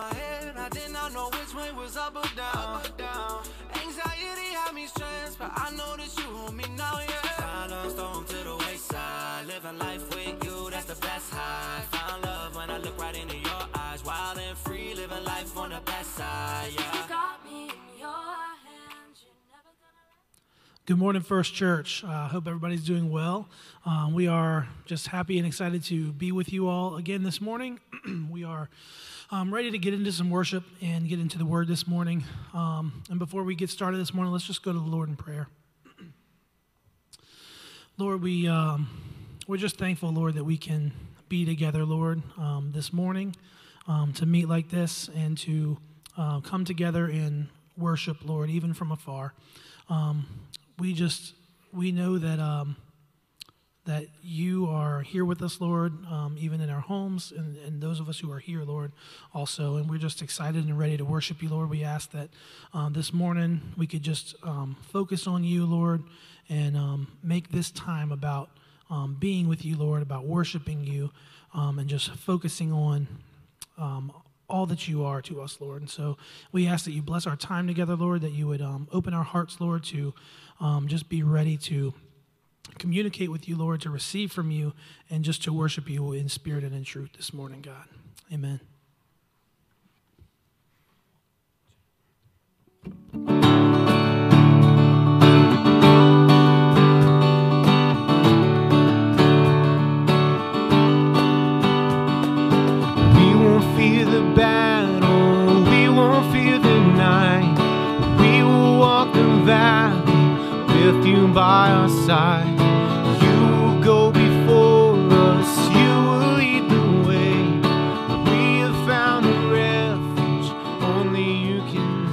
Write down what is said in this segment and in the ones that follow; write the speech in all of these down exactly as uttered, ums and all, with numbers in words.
my head. I did not know which way was up or down, up or down. Anxiety had me stressed, but I know that you hold me now, yeah. Silence thrown to the wayside. Living life with you, that's the best high. Found love when I look right into your eyes. Wild and free, living life on the best side, yeah. You got me in your hands, you're never gonna let. Good morning, First Church. I uh, hope everybody's doing well. Um, we are just happy and excited to be with you all again this morning. We are um, ready to get into some worship and get into the Word this morning. Um, and before we get started this morning, let's just go to the Lord in prayer. Lord, we, um, we're just thankful, Lord, that we can be together, Lord, um, this morning um, to meet like this and to uh, come together and worship, Lord, even from afar. Um, we just, we know that um, that you are here with us, Lord, um, even in our homes, and, and those of us who are here, Lord, also. And we're just excited and ready to worship you, Lord. We ask that um, this morning we could just um, focus on you, Lord, and um, make this time about um, being with you, Lord, about worshiping you, um, and just focusing on um, all that you are to us, Lord. And so we ask that you bless our time together, Lord, that you would um, open our hearts, Lord, to um, just be ready to communicate with you, Lord, to receive from you, and just to worship you in spirit and in truth this morning, God. Amen. You by our side, you will go before us, you will lead the way. We have found a refuge only you can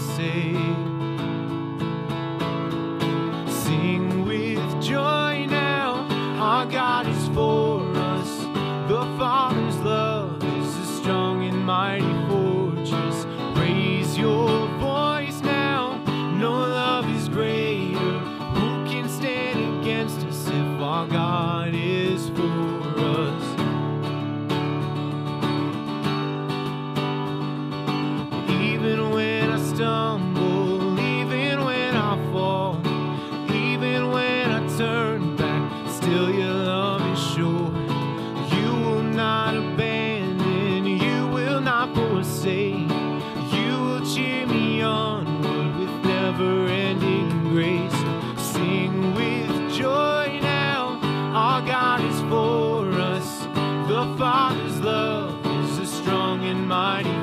save. Sing with joy now, our God is for us. The Father's love is a strong and mighty fortress. Raise your voice now, no love is greater. Us if our God is for us. Even when I stumble, even when I fall, even when I turn back, still your love is sure. You will not abandon, you will not forsake. You will cheer me onward with never-ending grace. Sing with joy now, our God is for us. The Father's love is a strong and mighty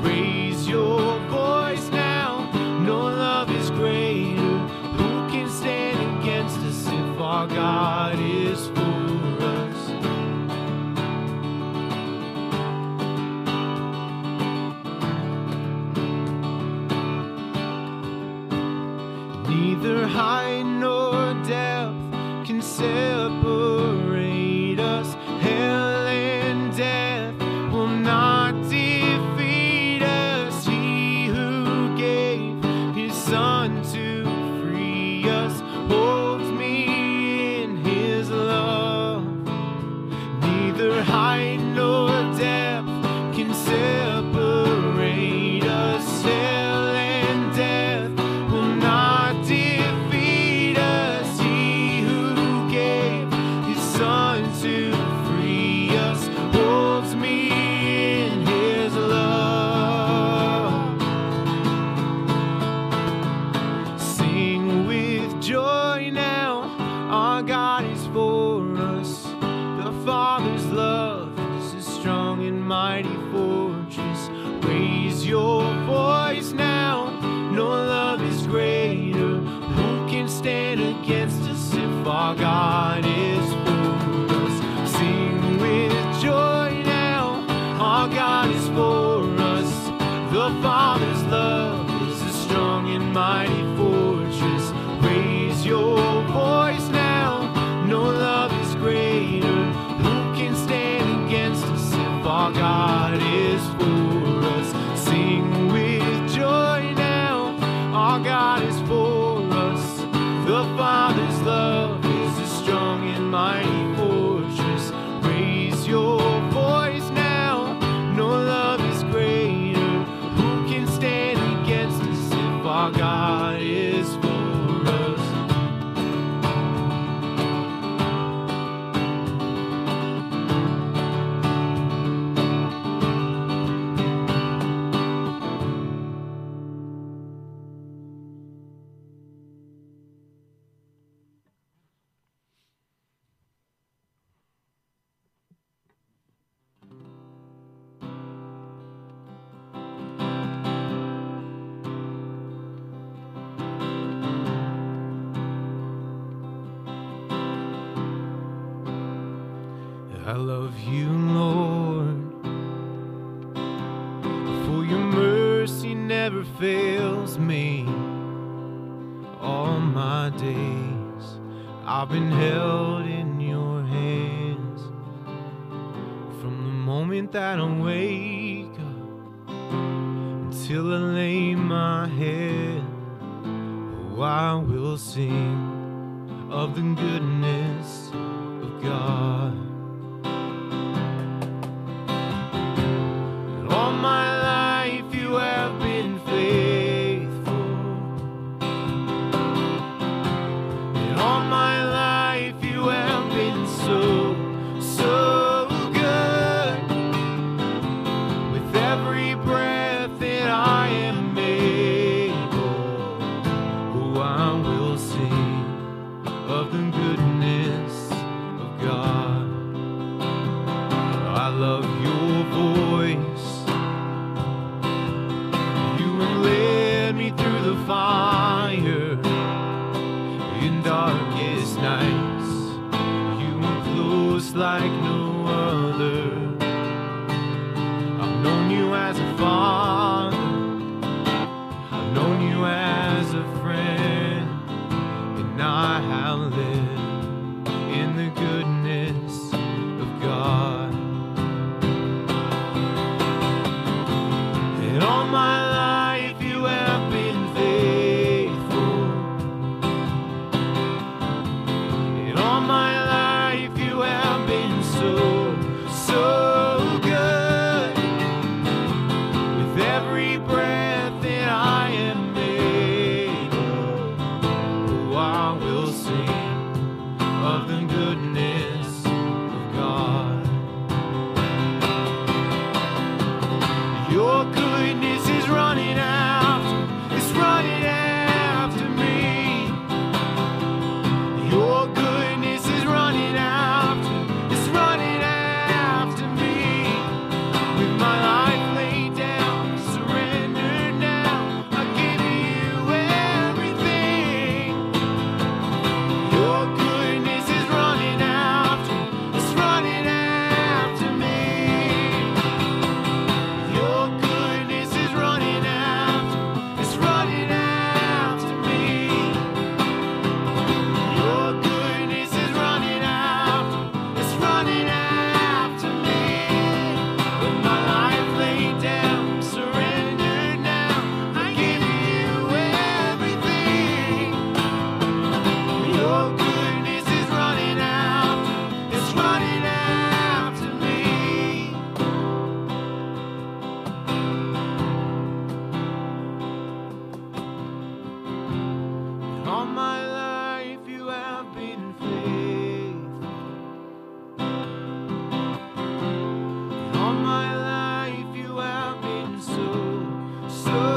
fortress. Raise your voice now, no love is greater. Who can stand against us if our God is for us? Neither high nor death can separate us. Hell and death will not defeat us. He who gave his Son to free us holds me in his love. Neither height nor depth can separate us. Hell and death will not defeat us. Mighty fortress, raise your voice now. No love is greater. Who can stand against us if our God is for us? Sing with joy now. Our God is for us. The Father's love is a strong and mighty fortress. Raise your voice now. No love is greater. Who can stand against us? Our God is for us. Sing with joy now. Our God is for us. The Father's love is a strong and mighty fortress. Raise your voice now. No love is greater. I love you, Lord, for your mercy never fails me. All my days I've been held in your hands. From the moment that I wake up until I lay my head, oh, I will sing of the goodness of God. Like no other, I've known you as a father, I've known you as a friend, and I have lived in the goodness of God. And all my life you have been faithful, and all my life so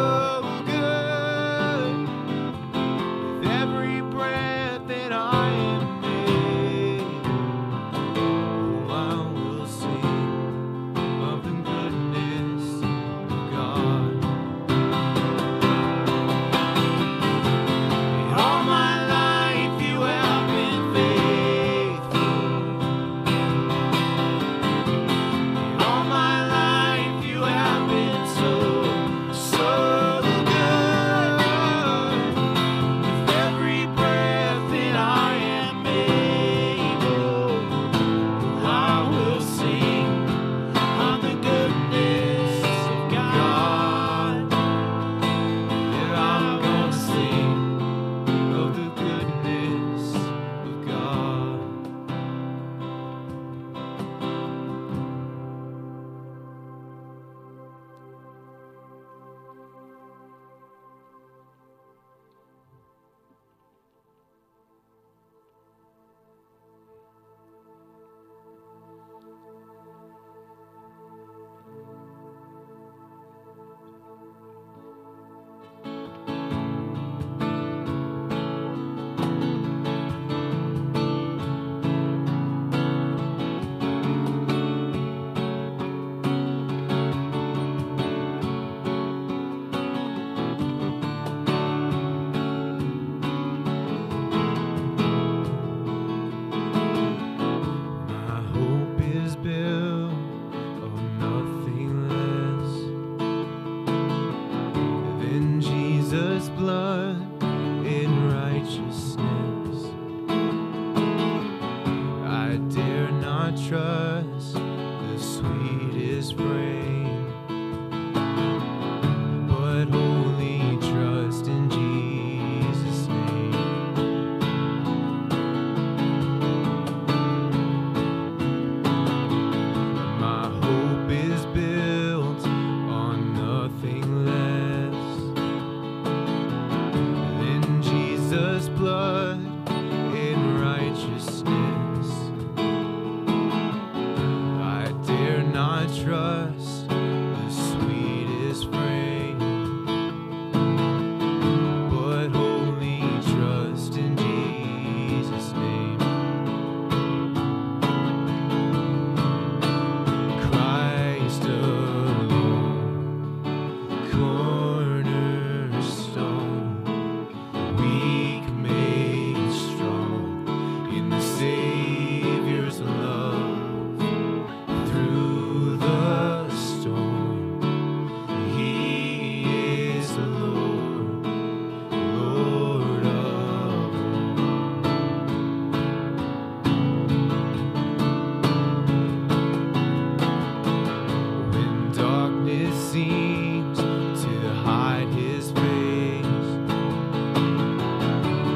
seems to hide his face.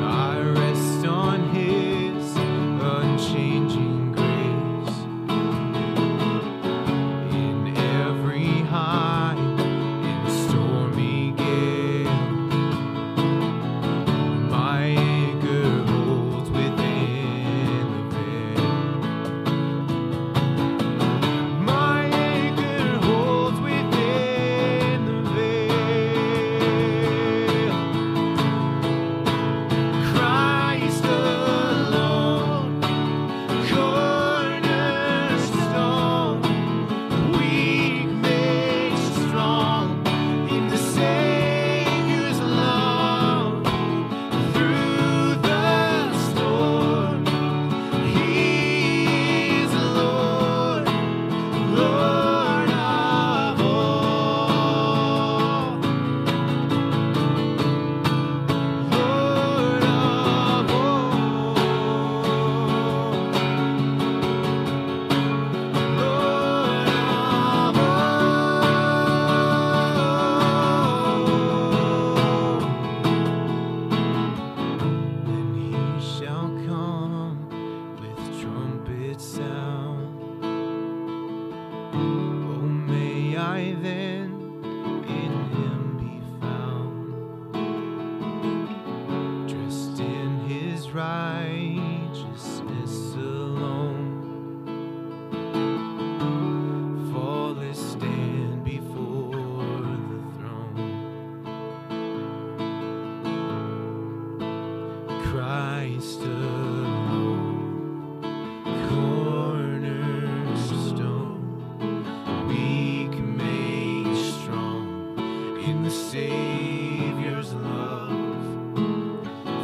I rest on his unchanging grace. In every high and stormy gale, my anchor holds within the veil. My anchor holds within the veil. Christ alone, cornerstone, weak made strong in the Savior's love. Through the storm, He is Lord, Lord of all, Lord of all. Lord of all. Then he shall come with trumpet sound. Oh, may I then in him be found, dressed in his righteousness alone. Flawless stand before the throne. Christ alone, cornerstone, weak made strong in the Savior's love.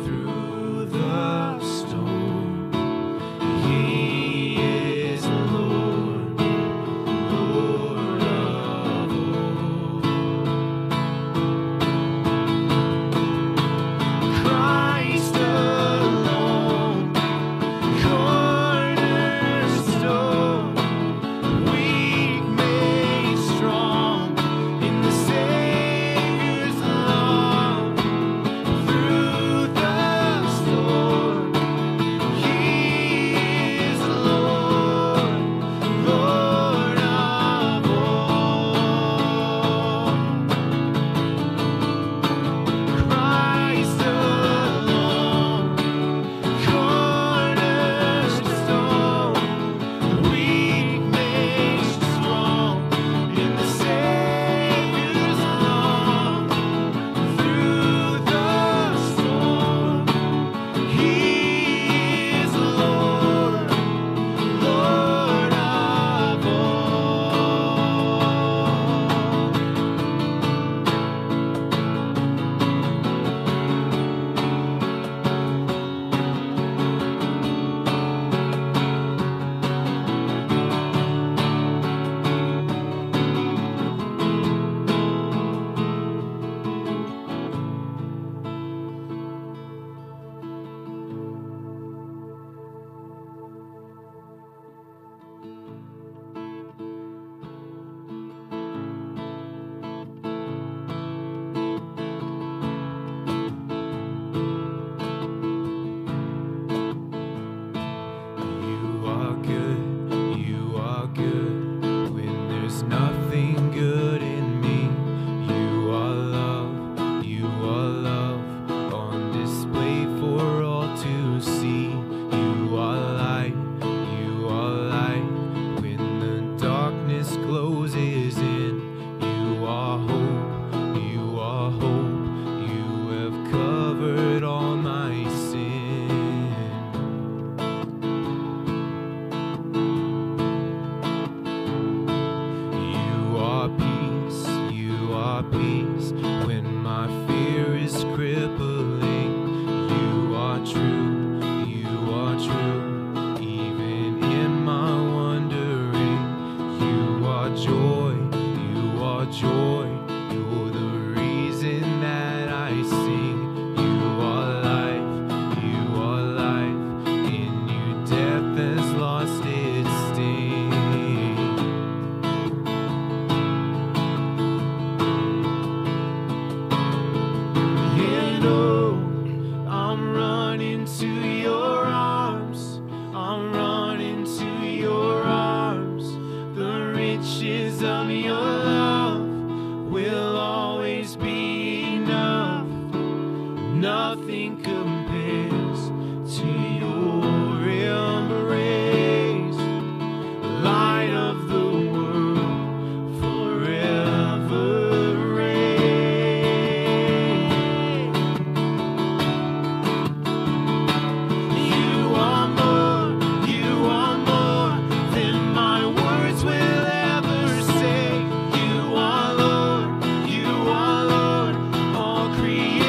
Through the storm, He is Lord, Lord of all. Christ alone, cornerstone, weak made strong in the Savior's love. Through the storm, He is Lord, Lord of all. Christ alone, cornerstone, weak made strong in the Savior's love. Through the storm, He is Lord, Lord of all. You are good, you are good, when there's nothing good in me. You are love, you are love, on display for all to see. You are light, you are light, when the darkness closes in. You are hope, you are hope, you have covered all my sin. You are peace, you are peace, when my fear is crippling. You are true, you are true, even in my wandering. You are joy, you are joy, you're the reason that I sing. You are life, you are life, in you death has lost its sting. You nothing compares to your embrace, light of the world, forever reign. You are more, you are more than my words will ever say. You are Lord, you are Lord, all creation.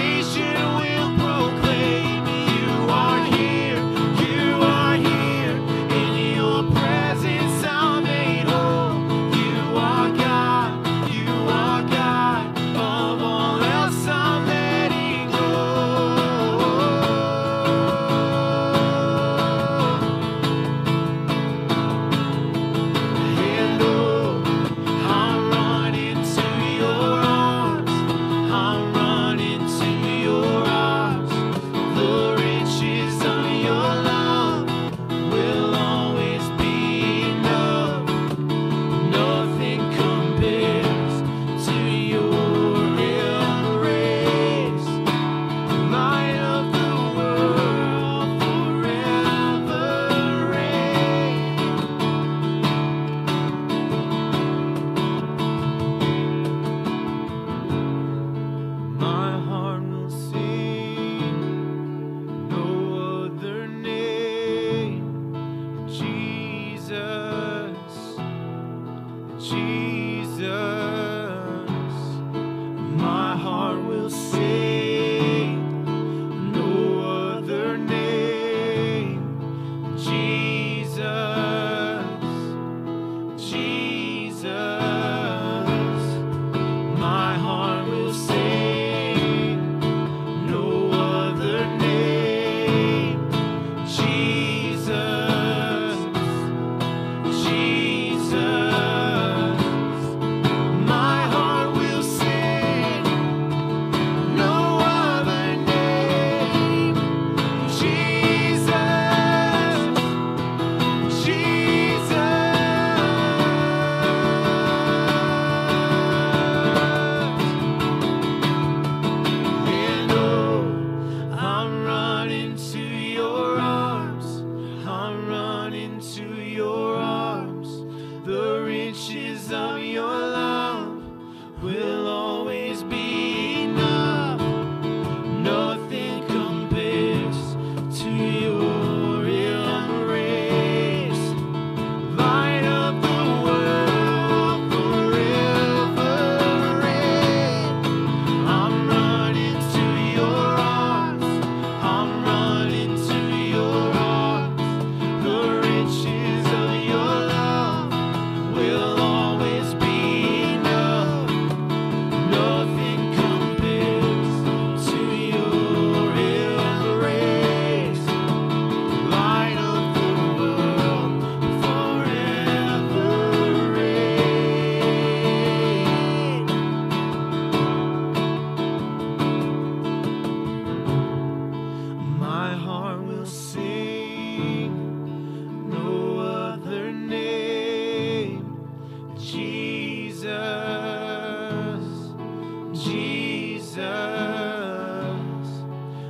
Jesus, my heart will sing no other name. Jesus, Jesus, my heart will sing no other name. Jesus, Jesus. Riches of your love will always be enough. Nothing compares to your embrace, light of the world, forever reign. I'm running to your arms, I'm running to your arms. The riches of your nothing compares to your embrace, light of the world, forever reign. My heart will sing no other name, Jesus. Jesus,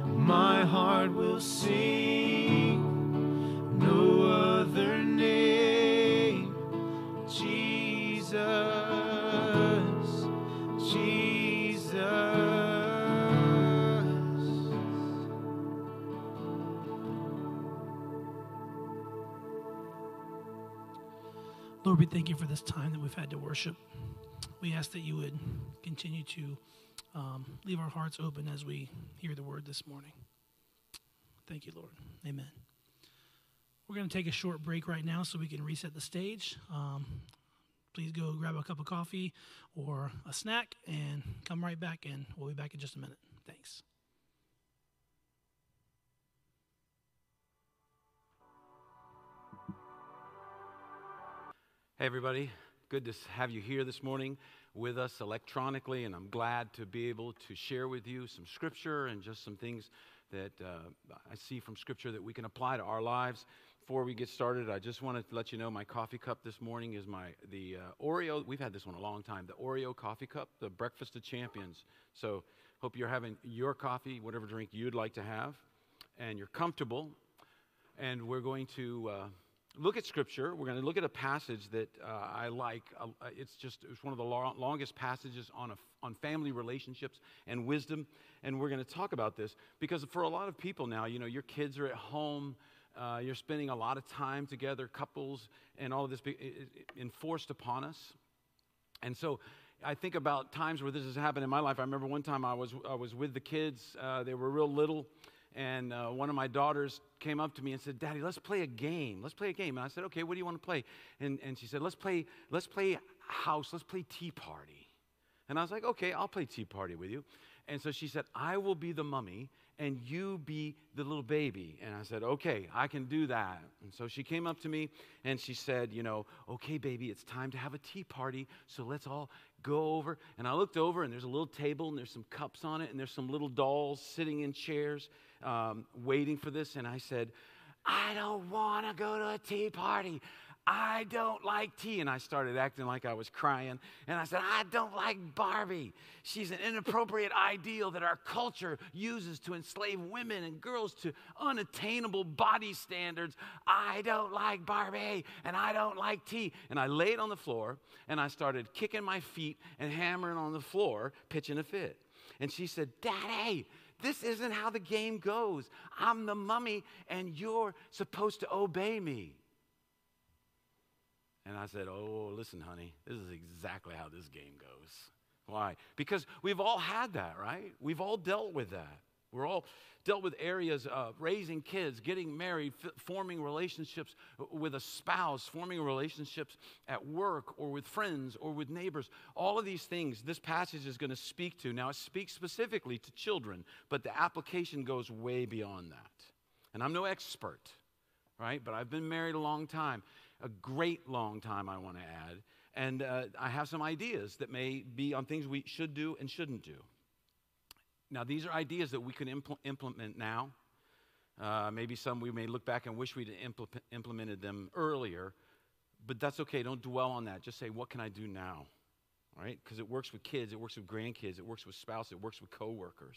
my heart will sing no other name. Jesus, Jesus. Lord, we thank you for this time that we've had to worship. We ask that you would continue to um, leave our hearts open as we hear the word this morning. Thank you, Lord. Amen. We're going to take a short break right now so we can reset the stage. Um, please go grab a cup of coffee or a snack and come right back, and we'll be back in just a minute. Thanks. Hey, everybody. Good to have you here this morning with us electronically, and I'm glad to be able to share with you some Scripture and just some things that uh, I see from Scripture that we can apply to our lives. Before we get started, I just want to let you know my coffee cup this morning is my the uh, Oreo. We've had this one a long time. The Oreo coffee cup, the Breakfast of Champions. So hope you're having your coffee, whatever drink you'd like to have, and you're comfortable. And we're going to uh, look at Scripture. We're going to look at a passage that uh, I like. Uh, it's just it's one of the lo- longest passages on a, on family relationships and wisdom. And we're going to talk about this because for a lot of people now, you know, your kids are at home. Uh, you're spending a lot of time together, couples, and all of this be- enforced upon us. And so I think about times where this has happened in my life. I remember one time I was I was with the kids. Uh, they were real little, and uh, one of my daughters came up to me and said, "Daddy, let's play a game. Let's play a game." And I said, "Okay, what do you want to play?" And and she said, "Let's play let's play house. Let's play tea party." And I was like, "Okay, I'll play tea party with you." And so she said, "I will be the mummy, and you be the little baby." And I said, "Okay, I can do that." And so she came up to me, and she said, you know, "Okay, baby, it's time to have a tea party, so let's all go over." And I looked over, and there's a little table, and there's some cups on it, and there's some little dolls sitting in chairs um, waiting for this. And I said, "I don't want to go to a tea party. I don't like tea." And I started acting like I was crying. And I said, "I don't like Barbie. She's an inappropriate ideal that our culture uses to enslave women and girls to unattainable body standards. I don't like Barbie, and I don't like tea." And I laid on the floor, and I started kicking my feet and hammering on the floor, pitching a fit. And she said, "Daddy, this isn't how the game goes. I'm the mummy, and you're supposed to obey me." And I said, "Oh, listen, honey, this is exactly how this game goes." Why? Because we've all had that, right? We've all dealt with that. We're all dealt with areas of raising kids, getting married, f- forming relationships with a spouse, forming relationships at work or with friends or with neighbors. All of these things this passage is going to speak to. Now, it speaks specifically to children, but the application goes way beyond that. And I'm no expert, right? But I've been married a long time. A great long time, I want to add. And uh, I have some ideas that may be on things we should do and shouldn't do. Now, these are ideas that we can impl- implement now. Uh, maybe some we may look back and wish we'd impl- implemented them earlier. But that's okay. Don't dwell on that. Just say, what can I do now? All right? Because it works with kids. It works with grandkids. It works with spouses. It works with coworkers.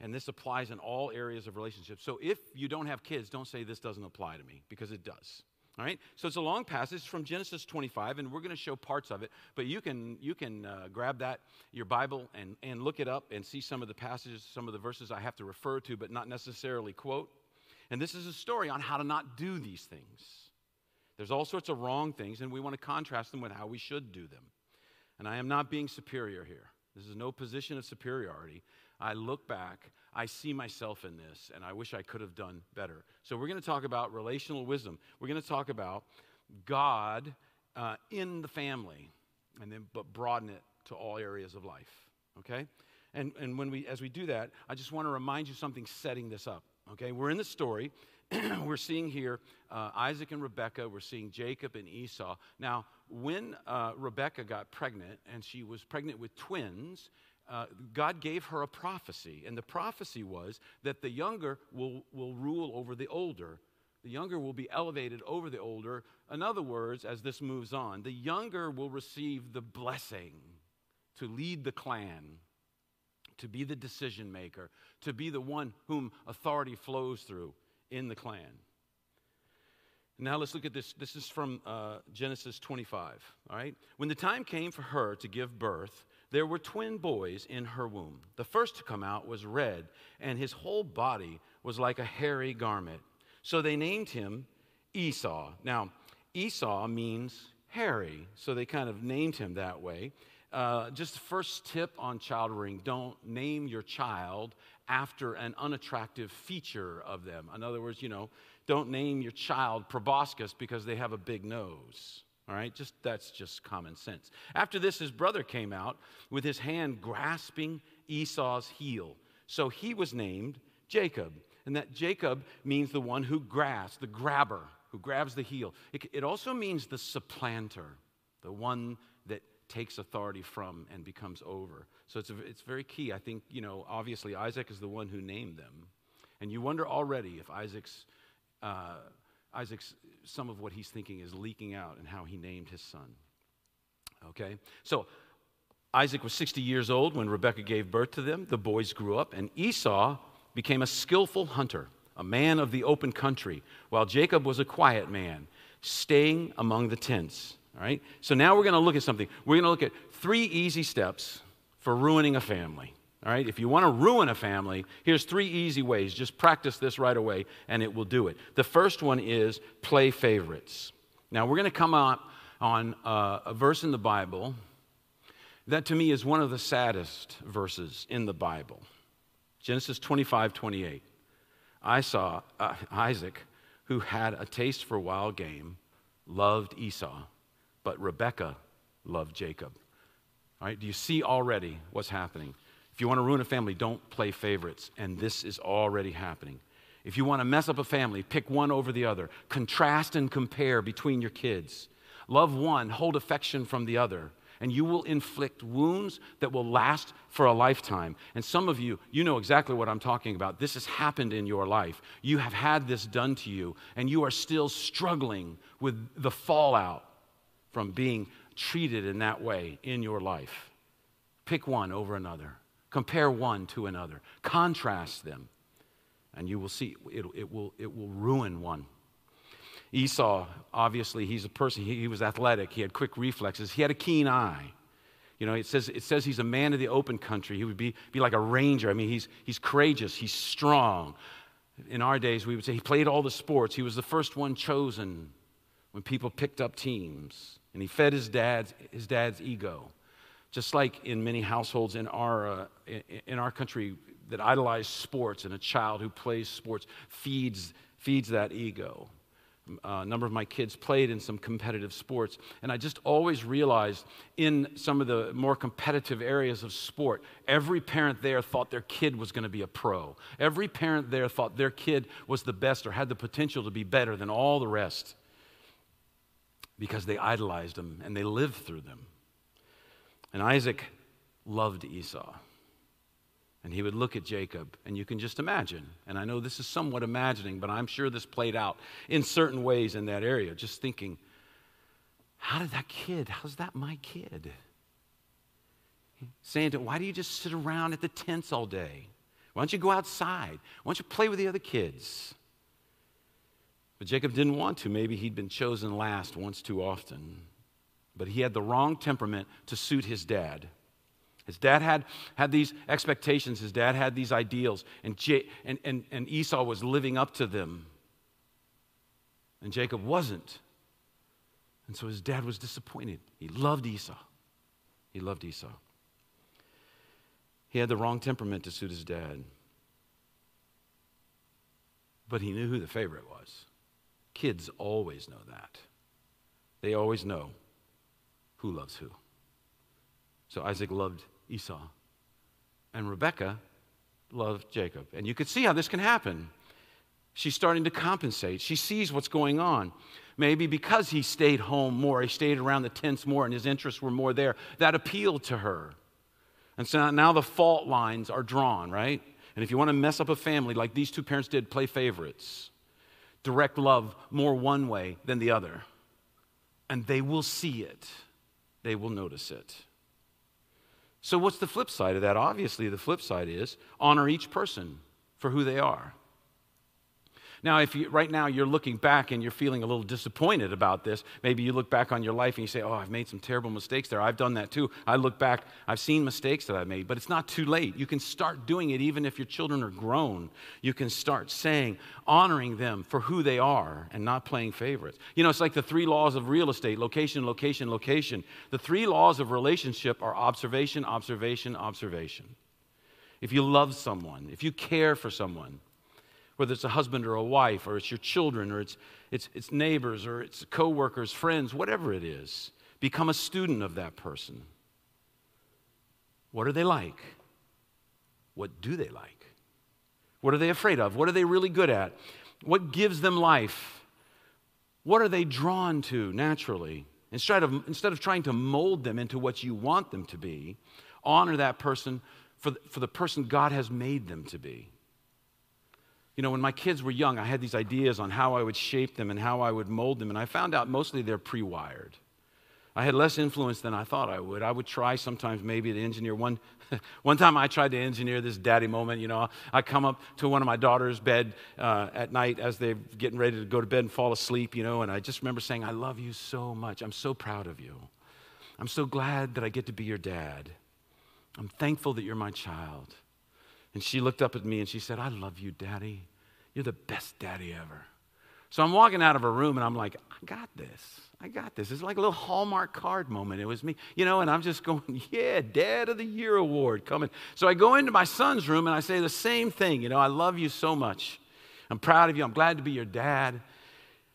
And this applies in all areas of relationships. So if you don't have kids, don't say this doesn't apply to me, because it does. All right, so it's a long passage from Genesis twenty-five, and we're going to show parts of it, but you can you can uh, grab that, your Bible, and, and look it up and see some of the passages, some of the verses I have to refer to, but not necessarily quote. And this is a story on how to not do these things. There's all sorts of wrong things, and we want to contrast them with how we should do them. And I am not being superior here. This is no position of superiority. I look back, I see myself in this, and I wish I could have done better. So we're going to talk about relational wisdom. We're going to talk about God uh, in the family, and then but broaden it to all areas of life. Okay, and and when we as we do that, I just want to remind you something setting this up. Okay, we're in the story. We're seeing here uh, Isaac and Rebekah. We're seeing Jacob and Esau. Now, when uh, Rebekah got pregnant, and she was pregnant with twins. Uh, God gave her a prophecy, and the prophecy was that the younger will, will rule over the older. The younger will be elevated over the older. In other words, as this moves on, the younger will receive the blessing to lead the clan, to be the decision maker, to be the one whom authority flows through in the clan. Now let's look at this. This is from uh, Genesis twenty-five, all right? When the time came for her to give birth, there were twin boys in her womb. The first to come out was red, and his whole body was like a hairy garment. So they named him Esau. Now, Esau means hairy, so they kind of named him that way. Uh, just the first tip on child rearing, don't name your child after an unattractive feature of them. In other words, you know, don't name your child proboscis because they have a big nose. All right, just that's just common sense. After this, his brother came out with his hand grasping Esau's heel. So he was named Jacob. And that Jacob means the one who grabs, the grabber, who grabs the heel. It, it also means the supplanter, the one that takes authority from and becomes over. So it's, a, it's very key. I think, you know, obviously Isaac is the one who named them. And you wonder already if Isaac's... Uh, Isaac's, some of what he's thinking is leaking out in how he named his son. Okay? So Isaac was sixty years old when Rebekah gave birth to them. The boys grew up, and Esau became a skillful hunter, a man of the open country, while Jacob was a quiet man, staying among the tents. All right? So now we're going to look at something. We're going to look at three easy steps for ruining a family. All right, if you want to ruin a family, here's three easy ways. Just practice this right away, and it will do it. The first one is play favorites. Now, we're going to come up on uh, a verse in the Bible that, to me, is one of the saddest verses in the Bible. Genesis twenty-five twenty-eight. I saw uh, Isaac, who had a taste for wild game, loved Esau, but Rebekah loved Jacob. All right, do you see already what's happening? If you want to ruin a family, don't play favorites, and this is already happening. If you want to mess up a family, pick one over the other. Contrast and compare between your kids. Love one, hold affection from the other, and you will inflict wounds that will last for a lifetime. And some of you, you know exactly what I'm talking about. This has happened in your life. You have had this done to you, and you are still struggling with the fallout from being treated in that way in your life. Pick one over another. Compare one to another. Contrast them. And you will see it, it will it will ruin one. Esau, obviously, he's a person, he, he was athletic. He had quick reflexes. He had a keen eye. You know, it says it says he's a man of the open country. He would be, be like a ranger. I mean, he's he's courageous. He's strong. In our days, we would say he played all the sports. He was the first one chosen when people picked up teams. And he fed his dad's his dad's ego. Just like in many households in our uh, in, in our country that idolize sports, and a child who plays sports feeds feeds that ego. Uh, a number of my kids played in some competitive sports, and I just always realized in some of the more competitive areas of sport, every parent there thought their kid was going to be a pro. Every parent there thought their kid was the best or had the potential to be better than all the rest because they idolized them and they lived through them. And Isaac loved Esau. And he would look at Jacob, and you can just imagine. And I know this is somewhat imagining, but I'm sure this played out in certain ways in that area. Just thinking, how did that kid, how's that my kid? Saying to him, why do you just sit around at the tents all day? Why don't you go outside? Why don't you play with the other kids? But Jacob didn't want to. Maybe he'd been chosen last once too often. But he had the wrong temperament to suit his dad. His dad had, had these expectations. His dad had these ideals. And, J- and, and, and Esau was living up to them. And Jacob wasn't. And so his dad was disappointed. He loved Esau. He loved Esau. He had the wrong temperament to suit his dad. But he knew who the favorite was. Kids always know that. They always know who loves who. So Isaac loved Esau, and Rebekah loved Jacob. And you could see how this can happen. She's starting to compensate. She sees what's going on. Maybe because he stayed home more, he stayed around the tents more, and his interests were more there, that appealed to her. And so now the fault lines are drawn, right? And if you want to mess up a family like these two parents did, play favorites. Direct love more one way than the other. And they will see it. They will notice it. So what's the flip side of that? Obviously, the flip side is honor each person for who they are. Now, if you, right now you're looking back and you're feeling a little disappointed about this, maybe you look back on your life and you say, oh, I've made some terrible mistakes there. I've done that too. I look back, I've seen mistakes that I made, but it's not too late. You can start doing it even if your children are grown. You can start saying, honoring them for who they are and not playing favorites. You know, it's like the three laws of real estate: location, location, location. The three laws of relationship are observation, observation, observation. If you love someone, if you care for someone, whether it's a husband or a wife, or it's your children, or it's, it's, it's neighbors, or it's coworkers, friends, whatever it is, become a student of that person. What are they like? What do they like? What are they afraid of? What are they really good at? What gives them life? What are they drawn to naturally? Instead of, instead of trying to mold them into what you want them to be, honor that person for the, for the person God has made them to be. You know, when my kids were young, I had these ideas on how I would shape them and how I would mold them, and I found out mostly they're pre-wired. I had less influence than I thought I would. I would try sometimes maybe to engineer. One, one time I tried to engineer this daddy moment. You know, I come up to one of my daughter's bed uh, at night as they're getting ready to go to bed and fall asleep, you know, and I just remember saying, I love you so much. I'm so proud of you. I'm so glad that I get to be your dad. I'm thankful that you're my child. And she looked up at me and she said, I love you, Daddy. You're the best daddy ever. So I'm walking out of her room and I'm like, I got this. I got this. It's like a little Hallmark card moment. It was me, you know, and I'm just going, yeah, Dad of the Year award coming. So I go into my son's room and I say the same thing. You know, I love you so much. I'm proud of you. I'm glad to be your dad.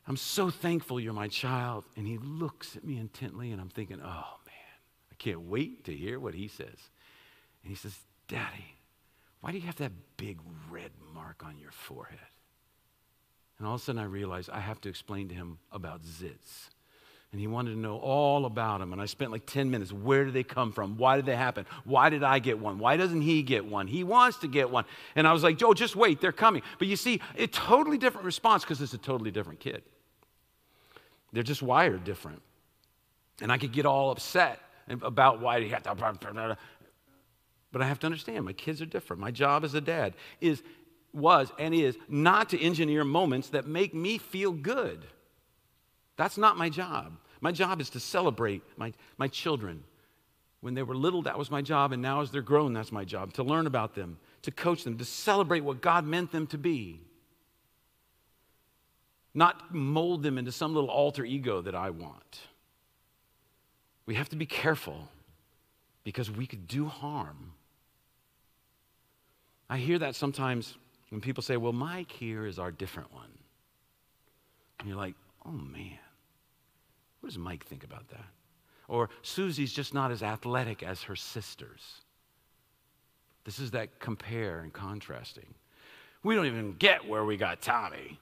I'm so thankful you're my child. And he looks at me intently and I'm thinking, oh, man, I can't wait to hear what he says. And he says, Daddy, why do you have that big red mark on your forehead? And all of a sudden I realized I have to explain to him about zits. And he wanted to know all about them. And I spent like ten minutes. Where do they come from? Why did they happen? Why did I get one? Why doesn't he get one? He wants to get one. And I was like, Joe, just wait. They're coming. But you see, a totally different response because it's a totally different kid. They're just wired different. And I could get all upset about why he had to... But I have to understand, my kids are different. My job as a dad is, was and is not to engineer moments that make me feel good. That's not my job. My job is to celebrate my, my children. When they were little, that was my job, and now as they're grown, that's my job, to learn about them, to coach them, to celebrate what God meant them to be. Not mold them into some little alter ego that I want. We have to be careful because we could do harm. I hear that sometimes when people say, well, Mike here is our different one. And you're like, oh, man, what does Mike think about that? Or Susie's just not as athletic as her sisters. This is that compare and contrasting. We don't even get where we got Tommy,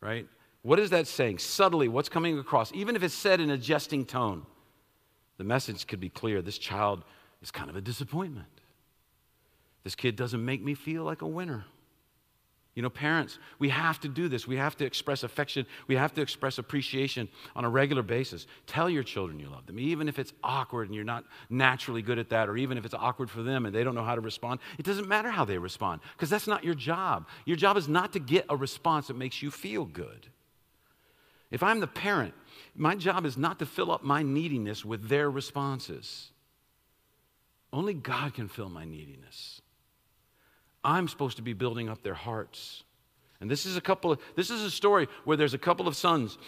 right? What is that saying? Subtly, what's coming across? Even if it's said in a jesting tone, the message could be clear. This child is kind of a disappointment. This kid doesn't make me feel like a winner. You know, parents, we have to do this. We have to express affection. We have to express appreciation on a regular basis. Tell your children you love them, even if it's awkward and you're not naturally good at that, or even if it's awkward for them and they don't know how to respond. It doesn't matter how they respond, because that's not your job. Your job is not to get a response that makes you feel good. If I'm the parent, my job is not to fill up my neediness with their responses. Only God can fill my neediness. I'm supposed to be building up their hearts. And this is a couple of, this is a story where there's a couple of sons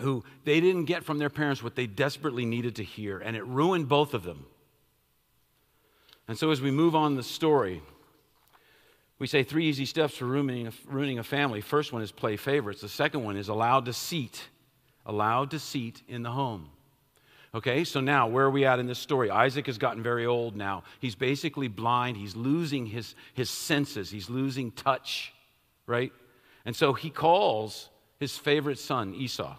who they didn't get from their parents what they desperately needed to hear, and it ruined both of them. And so as we move on the story, we say three easy steps for ruining a, ruining a family. First one is play favorites. The second one is allow deceit. Allow deceit in the home. Okay, so now where are we at in this story? Isaac has gotten very old now. He's basically blind. He's losing his, his senses. He's losing touch, right? And so he calls his favorite son, Esau.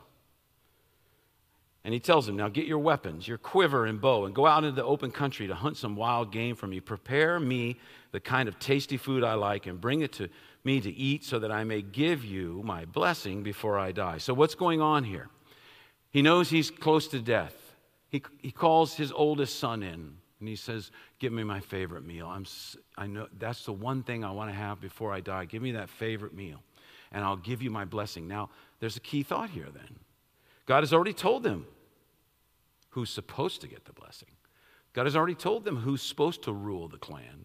And he tells him, now get your weapons, your quiver and bow, and go out into the open country to hunt some wild game for me. Prepare me the kind of tasty food I like and bring it to me to eat so that I may give you my blessing before I die. So what's going on here? He knows he's close to death. He, he calls his oldest son in, and he says, give me my favorite meal. I'm, I know that's the one thing I want to have before I die. Give me that favorite meal, and I'll give you my blessing. Now, there's a key thought here then. God has already told them who's supposed to get the blessing. God has already told them who's supposed to rule the clan.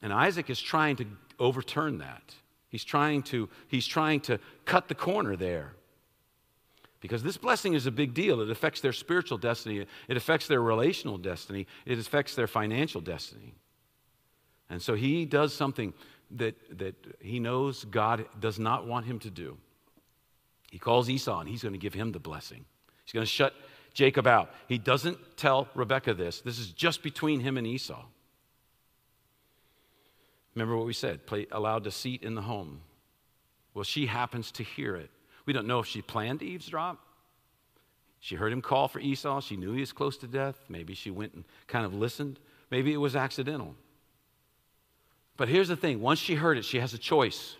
And Isaac is trying to overturn that. He's trying to, he's trying to cut the corner there. Because this blessing is a big deal. It affects their spiritual destiny. It affects their relational destiny. It affects their financial destiny. And so he does something that, that he knows God does not want him to do. He calls Esau, and he's going to give him the blessing. He's going to shut Jacob out. He doesn't tell Rebekah this. This is just between him and Esau. Remember what we said, play, allow deceit in the home. Well, she happens to hear it. We don't know if she planned to eavesdrop. She heard him call for Esau. She knew he was close to death. Maybe she went and kind of listened. Maybe it was accidental. But here's the thing. Once she heard it, she has a choice.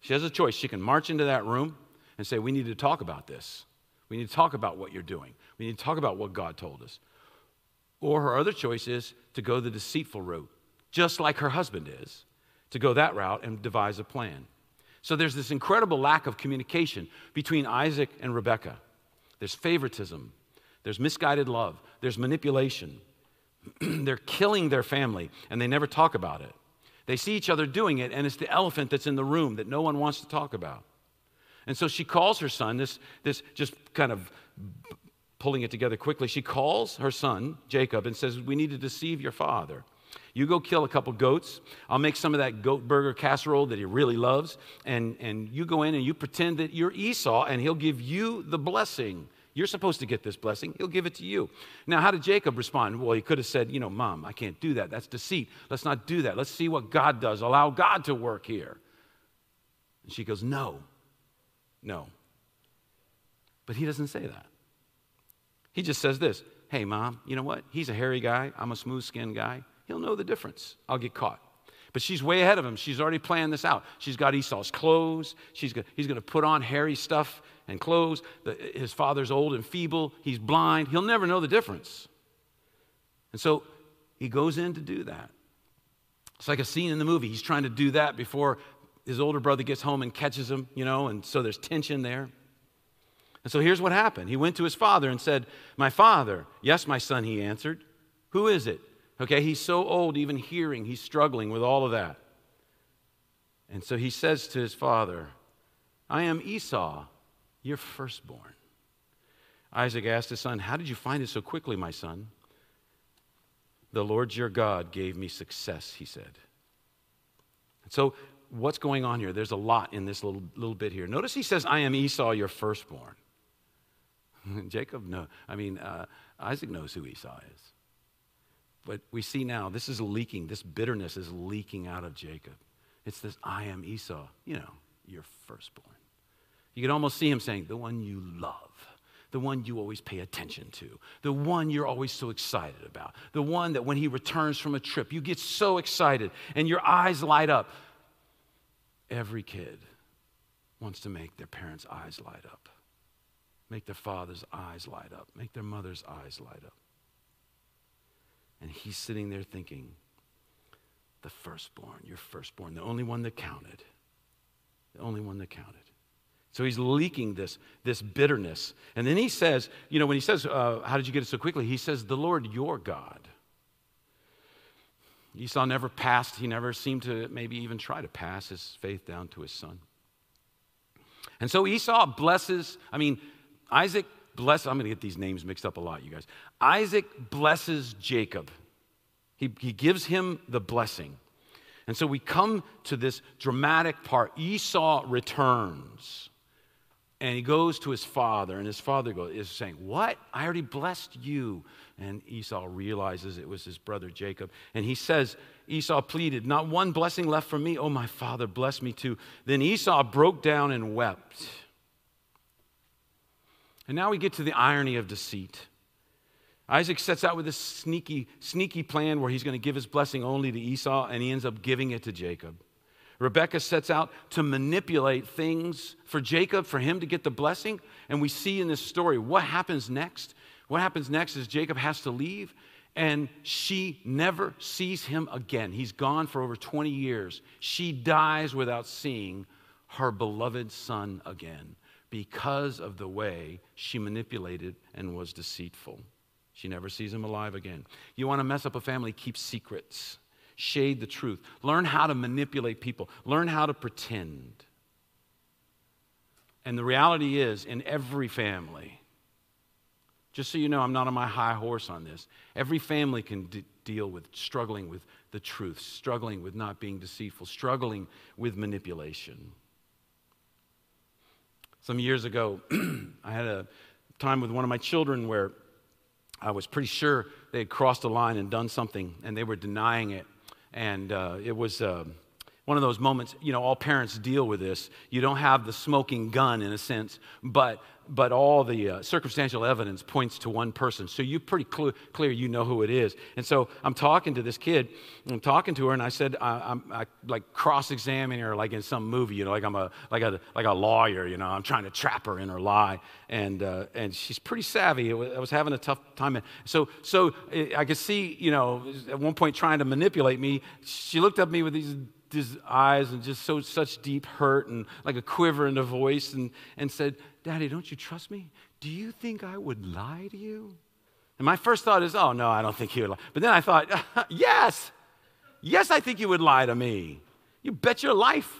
She has a choice. She can march into that room and say, we need to talk about this. We need to talk about what you're doing. We need to talk about what God told us. Or her other choice is to go the deceitful route, just like her husband is, to go that route and devise a plan. So there's this incredible lack of communication between Isaac and Rebekah. There's favoritism. There's misguided love. There's manipulation. They're killing their family, and they never talk about it. They see each other doing it, and it's the elephant that's in the room that no one wants to talk about. And so she calls her son, this, this just kind of pulling it together quickly, she calls her son, Jacob, and says, we need to deceive your father. You go kill a couple goats. I'll make some of that goat burger casserole that he really loves, and, and you go in and you pretend that you're Esau, and he'll give you the blessing. You're supposed to get this blessing. He'll give it to you. Now, how did Jacob respond? Well, he could have said, you know, Mom, I can't do that. That's deceit. Let's not do that. Let's see what God does. Allow God to work here. And she goes, no. No. But he doesn't say that. He just says this, hey, Mom, you know what? He's a hairy guy. I'm a smooth-skinned guy. He'll know the difference. I'll get caught. But she's way ahead of him. She's already planned this out. She's got Esau's clothes. She's got, he's going to put on hairy stuff and clothes. The, his father's old and feeble. He's blind. He'll never know the difference. And so he goes in to do that. It's like a scene in the movie. He's trying to do that before his older brother gets home and catches him, you know, and so there's tension there. And so here's what happened. He went to his father and said, my father. Yes, my son, he answered. Who is it? Okay, he's so old, even hearing, he's struggling with all of that. And so he says to his father, I am Esau, your firstborn. Isaac asked his son, how did you find it so quickly, my son? The Lord your God gave me success, he said. And so what's going on here? There's a lot in this little, little bit here. Notice he says, I am Esau, your firstborn. Jacob, no, I mean, uh, Isaac knows who Esau is. But we see now, this is leaking. This bitterness is leaking out of Jacob. It's this, I am Esau, you know, your firstborn. You can almost see him saying, the one you love, the one you always pay attention to, the one you're always so excited about, the one that when he returns from a trip, you get so excited and your eyes light up. Every kid wants to make their parents' eyes light up, make their father's eyes light up, make their mother's eyes light up. And he's sitting there thinking, the firstborn, your firstborn, the only one that counted, the only one that counted. So he's leaking this, this bitterness. And then he says, you know, when he says, uh, how did you get it so quickly? He says, the Lord, your God. Esau never passed. He never seemed to maybe even try to pass his faith down to his son. And so Esau blesses, I mean, Isaac Bless, I'm going to get these names mixed up a lot, you guys. Isaac blesses Jacob. He, he gives him the blessing. And so we come to this dramatic part. Esau returns, and he goes to his father, and his father goes, is saying, what? I already blessed you. And Esau realizes it was his brother Jacob, and he says, Esau pleaded, not one blessing left for me. Oh, my father, bless me too. Then Esau broke down and wept. And now we get to the irony of deceit. Isaac sets out with this sneaky, sneaky plan where he's going to give his blessing only to Esau, and he ends up giving it to Jacob. Rebekah sets out to manipulate things for Jacob, for him to get the blessing. And we see in this story what happens next. What happens next is Jacob has to leave, and she never sees him again. He's gone for over twenty years. She dies without seeing her beloved son again, because of the way she manipulated and was deceitful. She never sees him alive again. You want to mess up a family, keep secrets. Shade the truth. Learn how to manipulate people. Learn how to pretend. And the reality is, in every family, just so you know, I'm not on my high horse on this, every family can d- deal with struggling with the truth, struggling with not being deceitful, struggling with manipulation. Some years ago, I had a time with one of my children where I was pretty sure they had crossed a line and done something, and they were denying it. And uh, it was uh, one of those moments, you know, all parents deal with this. You don't have the smoking gun in a sense, but but all the uh, circumstantial evidence points to one person. So you're pretty cl- clear you know who it is. And so I'm talking to this kid, I'm talking to her, and I said, I, I'm I, like cross-examining her like in some movie, you know, like I'm a like a, like a lawyer, you know, I'm trying to trap her in her lie. And uh, and she's pretty savvy. I was having a tough time. So, so I could see, you know, at one point trying to manipulate me. She looked at me with these... his eyes and just so such deep hurt and like a quiver in her voice, and, and said, "Daddy, don't you trust me? Do you think I would lie to you?" And my first thought is, oh, no, I don't think he would lie. But then I thought, yes, yes, I think you would lie to me. You bet your life.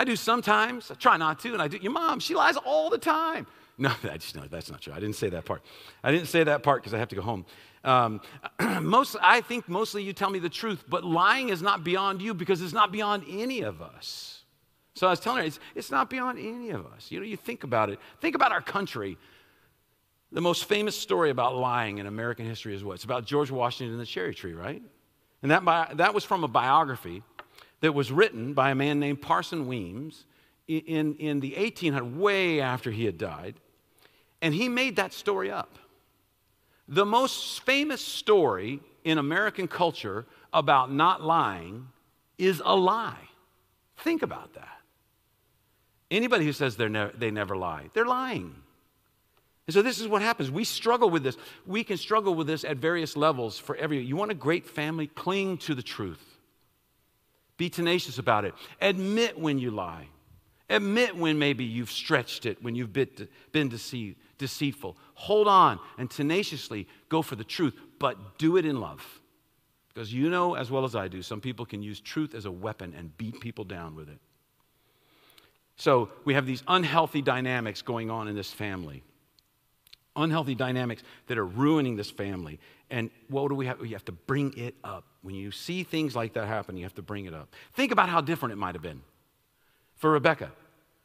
I do sometimes. I try not to, and I do. Your mom, she lies all the time. No, that's, no, that's not true. I didn't say that part. I didn't say that part because I have to go home. Um, most, I think mostly you tell me the truth, but lying is not beyond you because it's not beyond any of us. So I was telling her, it's, it's not beyond any of us. You know, you think about it. Think about our country. The most famous story about lying in American history is what? It's about George Washington and the cherry tree, right? And that, bi- that was from a biography that was written by a man named Parson Weems in, in the eighteen hundreds, way after he had died. And he made that story up. The most famous story in American culture about not lying is a lie. Think about that. Anybody who says they're ne- they never lie, they're lying. And so this is what happens. We struggle with this. We can struggle with this at various levels for every. You want a great family? Cling to the truth. Be tenacious about it. Admit when you lie. Admit when maybe you've stretched it, when you've been deceived, deceitful. Hold on and tenaciously go for the truth, but do it in love. Because you know as well as I do, some people can use truth as a weapon and beat people down with it. So we have these unhealthy dynamics going on in this family. Unhealthy dynamics that are ruining this family. And what do we have? You have to bring it up. When you see things like that happen, you have to bring it up. Think about how different it might have been for Rebecca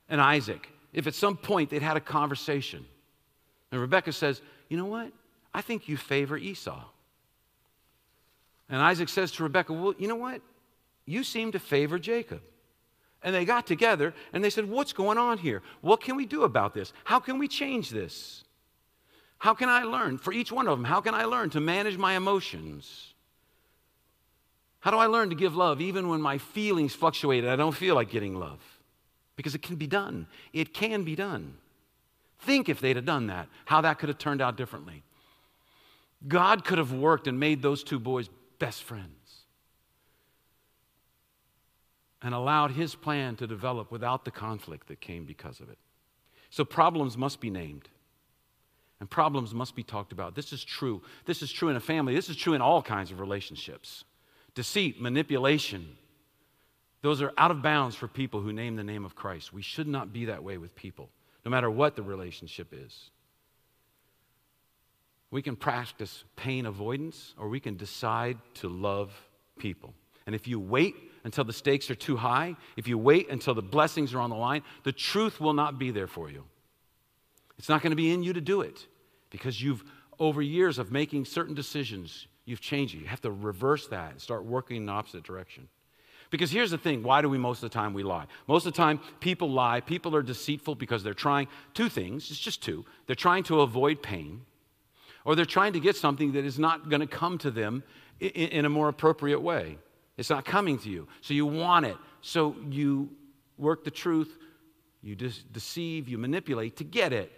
and Isaac, if at some point they'd had a conversation, and Rebecca says, "You know what? I think you favor Esau." And Isaac says to Rebecca, "Well, you know what? You seem to favor Jacob." And they got together and they said, "What's going on here? What can we do about this? How can we change this? How can I learn for each one of them? How can I learn to manage my emotions? How do I learn to give love even when my feelings fluctuate and I don't feel like getting love?" Because it can be done. It can be done. Think if they'd have done that, how that could have turned out differently. God could have worked and made those two boys best friends and allowed his plan to develop without the conflict that came because of it. So problems must be named and problems must be talked about. This is true. This is true in a family. This is true in all kinds of relationships. Deceit, manipulation. Those are out of bounds for people who name the name of Christ. We should not be that way with people, no matter what the relationship is. We can practice pain avoidance, or we can decide to love people. And if you wait until the stakes are too high, if you wait until the blessings are on the line, the truth will not be there for you. It's not going to be in you to do it, because you've, over years of making certain decisions, you've changed it. You have to reverse that and start working in the opposite direction. Because here's the thing, why do we most of the time we lie? Most of the time, people lie. People are deceitful because they're trying two things. It's just two. They're trying to avoid pain, or they're trying to get something that is not going to come to them in, in a more appropriate way. It's not coming to you, so you want it. So you work the truth, you dis- deceive, you manipulate to get it.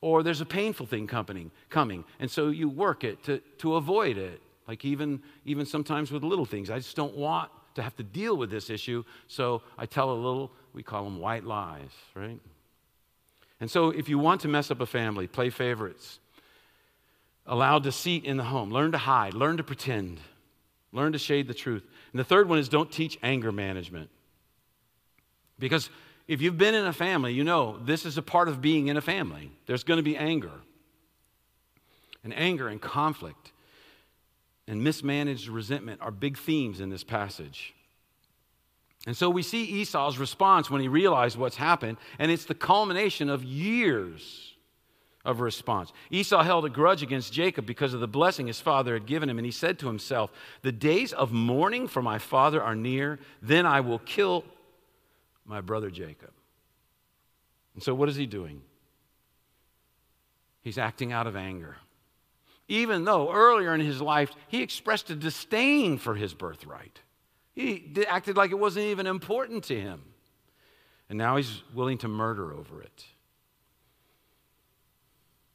Or there's a painful thing coming, coming, and so you work it to, to avoid it. Like even, even sometimes with little things. I just don't want to have to deal with this issue, so I tell a little, we call them white lies, right? And so if you want to mess up a family, play favorites. Allow deceit in the home. Learn to hide. Learn to pretend. Learn to shade the truth. And the third one is don't teach anger management. Because if you've been in a family, you know this is a part of being in a family. There's going to be anger. And anger and conflict and mismanaged resentment are big themes in this passage. And so we see Esau's response when he realized what's happened, and it's the culmination of years of response. Esau held a grudge against Jacob because of the blessing his father had given him, and he said to himself, "The days of mourning for my father are near, then I will kill my brother Jacob." And so what is he doing? He's acting out of anger, even though earlier in his life he expressed a disdain for his birthright. He acted like it wasn't even important to him. And now he's willing to murder over it.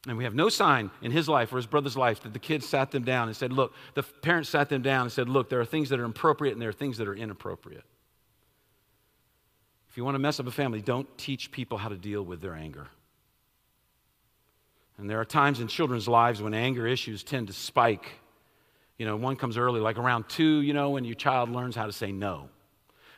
And we have no sign in his life or his brother's life that the kids sat them down and said, look, the parents sat them down and said, look, there are things that are appropriate and there are things that are inappropriate. If you want to mess up a family, don't teach people how to deal with their anger. And there are times in children's lives when anger issues tend to spike. You know, one comes early, like around two, you know, when your child learns how to say no.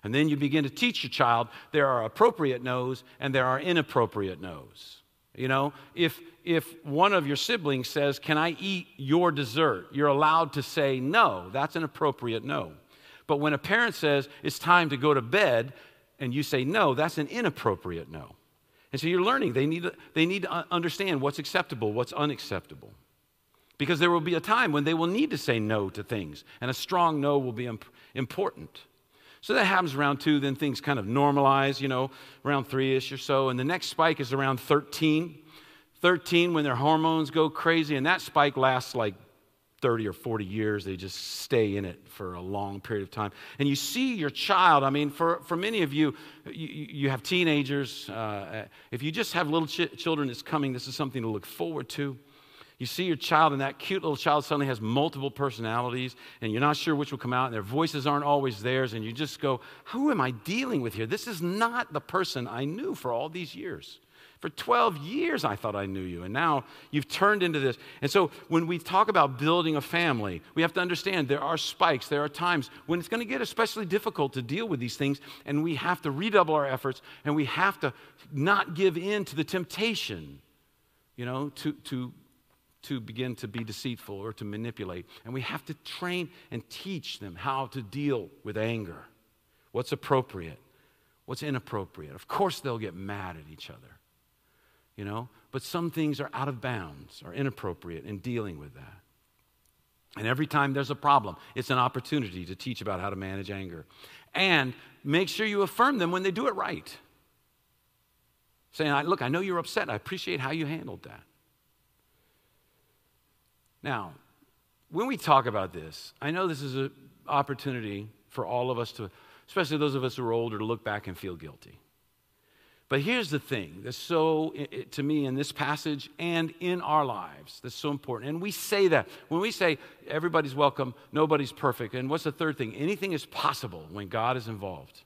And then you begin to teach your child there are appropriate no's and there are inappropriate no's. You know, if if one of your siblings says, "Can I eat your dessert?" you're allowed to say no. That's an appropriate no. But when a parent says, "It's time to go to bed," and you say no, that's an inappropriate no. And so you're learning. They need to, they need to understand what's acceptable, what's unacceptable. Because there will be a time when they will need to say no to things, and a strong no will be imp- important. So that happens around two, then things kind of normalize, you know, around three-ish or so, and the next spike is around thirteen, thirteen when their hormones go crazy, and that spike lasts like thirty or forty years. They just stay in it for a long period of time. And you see your child, I mean, for, for many of you, you, you have teenagers. Uh, if you just have little ch- children, it's coming. This is something to look forward to. You see your child, and that cute little child suddenly has multiple personalities, and you're not sure which will come out, and their voices aren't always theirs, and you just go, who am I dealing with here? This is not the person I knew for all these years. For twelve years, I thought I knew you, and now you've turned into this. And so when we talk about building a family, we have to understand there are spikes, there are times when it's going to get especially difficult to deal with these things, and we have to redouble our efforts, and we have to not give in to the temptation, you know, to to... to begin to be deceitful or to manipulate. And we have to train and teach them how to deal with anger. What's appropriate? What's inappropriate? Of course they'll get mad at each other, you know, but some things are out of bounds or inappropriate in dealing with that. And every time there's a problem, it's an opportunity to teach about how to manage anger. And make sure you affirm them when they do it right. Saying, look, I know you're upset. I appreciate how you handled that. Now, when we talk about this, I know this is an opportunity for all of us to, especially those of us who are older, to look back and feel guilty. But here's the thing that's so, it, to me, in this passage and in our lives, that's so important. And we say that. When we say everybody's welcome, nobody's perfect, and what's the third thing? Anything is possible when God is involved.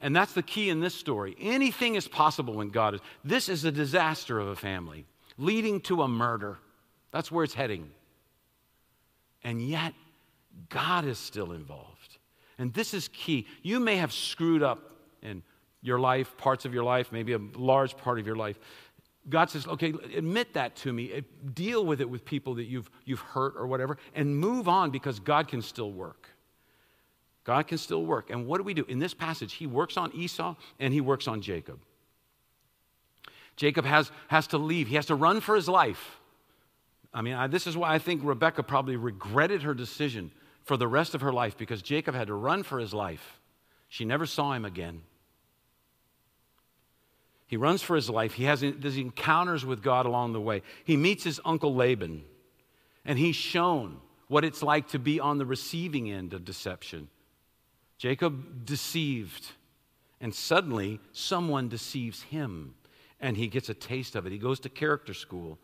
And that's the key in this story. Anything is possible when God is. This is a disaster of a family leading to a murder. That's where it's heading. And yet, God is still involved. And this is key. You may have screwed up in your life, parts of your life, maybe a large part of your life. God says, okay, admit that to me. Deal with it with people that you've, you've hurt or whatever, and move on because God can still work. God can still work. And what do we do? In this passage, he works on Esau and he works on Jacob. Jacob has, has to leave. He has to run for his life. I mean, I, this is why I think Rebekah probably regretted her decision for the rest of her life because Jacob had to run for his life. She never saw him again. He runs for his life. He has these encounters with God along the way. He meets his uncle Laban, and he's shown what it's like to be on the receiving end of deception. Jacob deceived, and suddenly someone deceives him, and he gets a taste of it. He goes to character school.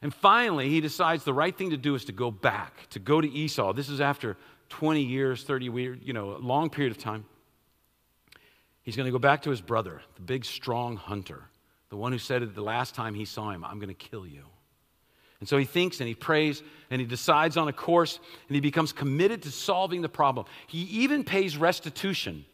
And finally, he decides the right thing to do is to go back, to go to Esau. This is after twenty years, thirty years, you know, a long period of time. He's going to go back to his brother, the big, strong hunter, the one who said it the last time he saw him, I'm going to kill you. And so he thinks and he prays and he decides on a course and he becomes committed to solving the problem. He even pays restitution,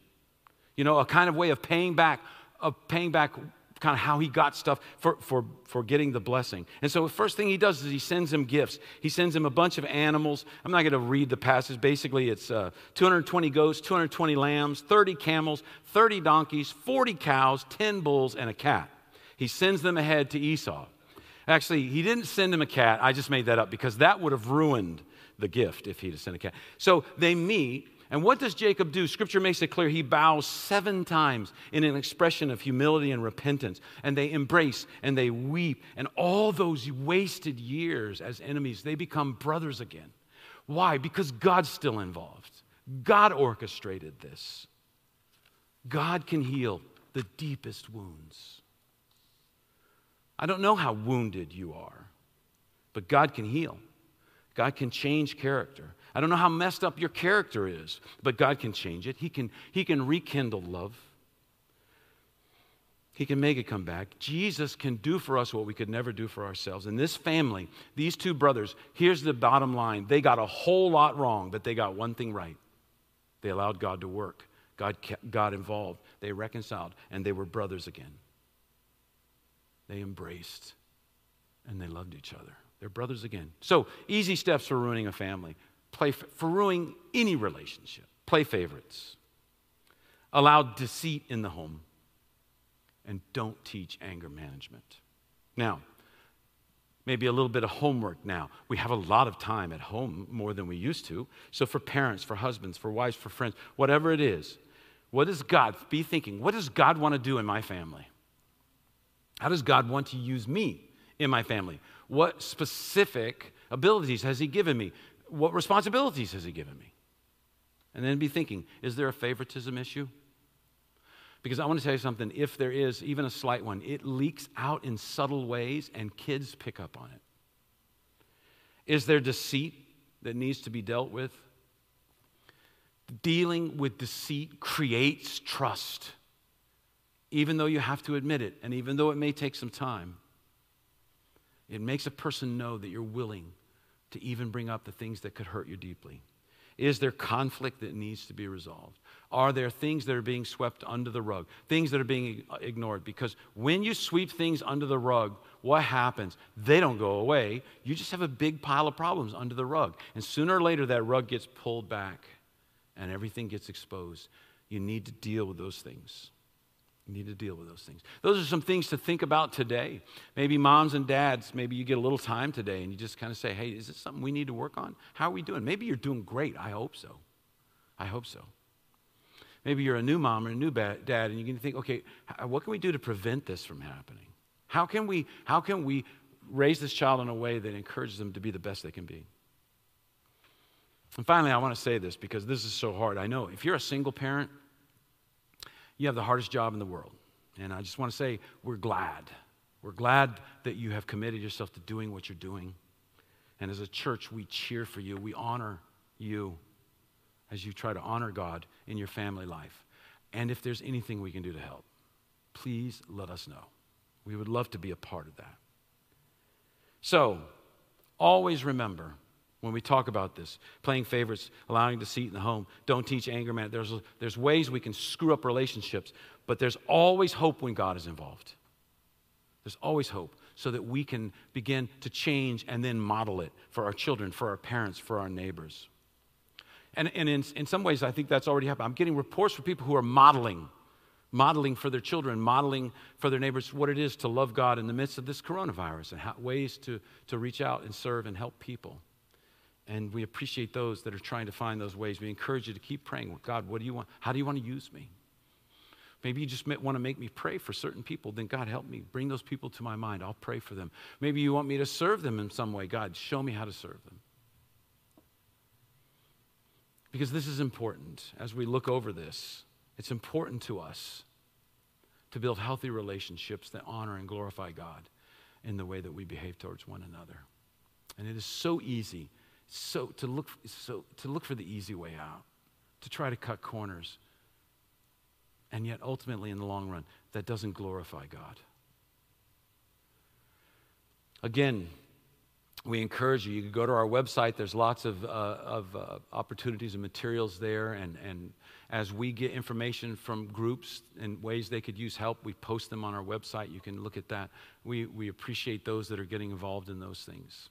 you know, a kind of way of paying back, of paying back kind of how he got stuff for, for, for getting the blessing. And so the first thing he does is he sends him gifts. He sends him a bunch of animals. I'm not going to read the passage. Basically, it's uh, two hundred twenty goats, two hundred twenty lambs, thirty camels, thirty donkeys, forty cows, ten bulls, and a cat. He sends them ahead to Esau. Actually, he didn't send him a cat. I just made that up because that would have ruined the gift if he had sent a cat. So they meet, and what does Jacob do? Scripture makes it clear he bows seven times in an expression of humility and repentance, and they embrace and they weep, and all those wasted years as enemies, they become brothers again. Why? Because God's still involved. God orchestrated this. God can heal the deepest wounds. I don't know how wounded you are, but God can heal. God can change character. I don't know how messed up your character is, but God can change it. He can, he can rekindle love. He can make it come back. Jesus can do for us what we could never do for ourselves. And this family, these two brothers, here's the bottom line. They got a whole lot wrong, but they got one thing right. They allowed God to work. God kept God involved. They reconciled, and they were brothers again. They embraced, and they loved each other. They're brothers again. So, easy steps for ruining a family. Play, for ruining any relationship. Play favorites. Allow deceit in the home. And don't teach anger management. Now, maybe a little bit of homework now. We have a lot of time at home, more than we used to. So for parents, for husbands, for wives, for friends, whatever it is, what does God, be thinking, what does God want to do in my family? How does God want to use me in my family? What specific abilities has he given me? What responsibilities has he given me? And then be thinking, is there a favoritism issue? Because I want to tell you something, if there is even a slight one, it leaks out in subtle ways and kids pick up on it. Is there deceit that needs to be dealt with? Dealing with deceit creates trust, even though you have to admit it, and even though it may take some time. It makes a person know that you're willing to even bring up the things that could hurt you deeply. Is there conflict that needs to be resolved? Are there things that are being swept under the rug? Things that are being ignored? Because when you sweep things under the rug, what happens? They don't go away. You just have a big pile of problems under the rug. And sooner or later, that rug gets pulled back and everything gets exposed. You need to deal with those things. You need to deal with those things. Those are some things to think about today. Maybe moms and dads, maybe you get a little time today and you just kind of say, hey, is this something we need to work on? How are we doing? Maybe you're doing great. I hope so. I hope so. Maybe you're a new mom or a new dad and you can think, okay, what can we do to prevent this from happening? How can we, how can we raise this child in a way that encourages them to be the best they can be? And finally, I want to say this because this is so hard. I know if you're a single parent, you have the hardest job in the world. And I just want to say, we're glad. We're glad that you have committed yourself to doing what you're doing. And as a church, we cheer for you. We honor you as you try to honor God in your family life. And if there's anything we can do to help, please let us know. We would love to be a part of that. So, always remember, when we talk about this, playing favorites, allowing deceit in the home, don't teach anger man. There's, there's ways we can screw up relationships, but there's always hope when God is involved. There's always hope so that we can begin to change and then model it for our children, for our parents, for our neighbors. And, and in, in some ways, I think that's already happened. I'm getting reports from people who are modeling, modeling for their children, modeling for their neighbors what it is to love God in the midst of this coronavirus and how, ways to, to reach out and serve and help people. And we appreciate those that are trying to find those ways. We encourage you to keep praying. God, what do you want? How do you want to use me? Maybe you just want to make me pray for certain people. Then God, help me. Bring those people to my mind. I'll pray for them. Maybe you want me to serve them in some way. God, show me how to serve them. Because this is important. As we look over this, it's important to us to build healthy relationships that honor and glorify God in the way that we behave towards one another. And it is so easy So to look, so to look for the easy way out, to try to cut corners. And yet ultimately in the long run, that doesn't glorify God. Again, we encourage you, you can go to our website. There's lots of, uh, of uh, opportunities and materials there. And, and as we get information from groups and ways they could use help, we post them on our website. You can look at that. We, we appreciate those that are getting involved in those things.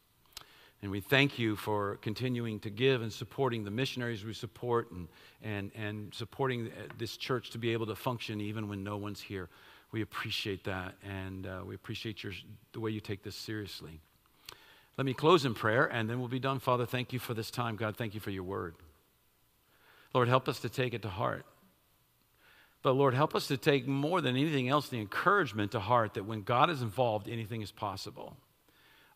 And we thank you for continuing to give and supporting the missionaries we support and, and, and supporting this church to be able to function even when no one's here. we appreciate that, and uh, we appreciate your the way you take this seriously. Let me close in prayer, and then we'll be done. Father, thank you for this time. God, thank you for your word. Lord, help us to take it to heart. But Lord, help us to take more than anything else the encouragement to heart that when God is involved, anything is possible.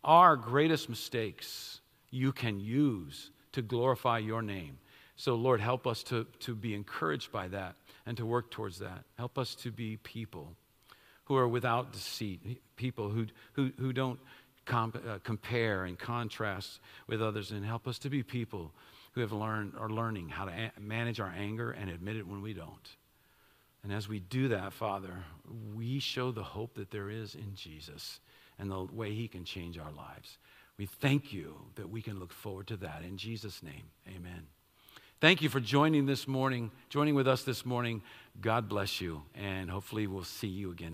Our greatest mistakes you can use to glorify your name. So Lord, help us to, to be encouraged by that and to work towards that. Help us to be people who are without deceit, people who, who, who don't comp- uh, compare and contrast with others, and help us to be people who have learned are learning how to a- manage our anger and admit it when we don't. And as we do that, Father, we show the hope that there is in Jesus and the way he can change our lives. We thank you that we can look forward to that. In Jesus' name, amen. Thank you for joining this morning, joining with us this morning. God bless you, and hopefully we'll see you again.